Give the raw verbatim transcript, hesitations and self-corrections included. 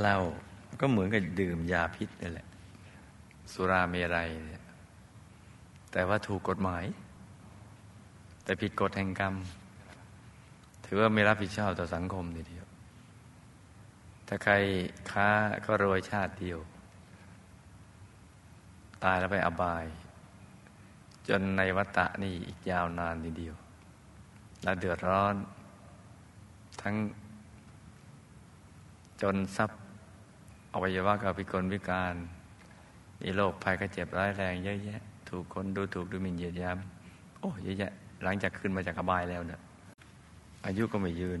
เหล้าก็เหมือนกับดื่มยาพิษนั่นแหละสุราเมรัยเนี่ยแต่ว่าถูกกฎหมายแต่ผิดกฎแห่งกรรมถือว่าไม่รับผิดชอบต่อสังคมทีเดียวถ้าใครค้าก็รวยชาติเดียวตายแล้วไปอบายจนในวัฏฏะนี่อีกยาวนานทีเดียวและเดือดร้อนทั้งจนทรัพย์อวัยวะก็พิกลพิการมีโรคภัยก็เจ็บร้ายแรงเยอะแยะถูกคนดูถูกดูหมิ่นเหยียดหยามโอ้เยอะแยะหลังจากขึ้นมาจากอบายแล้วเนี่ยอายุก็ไม่ยืน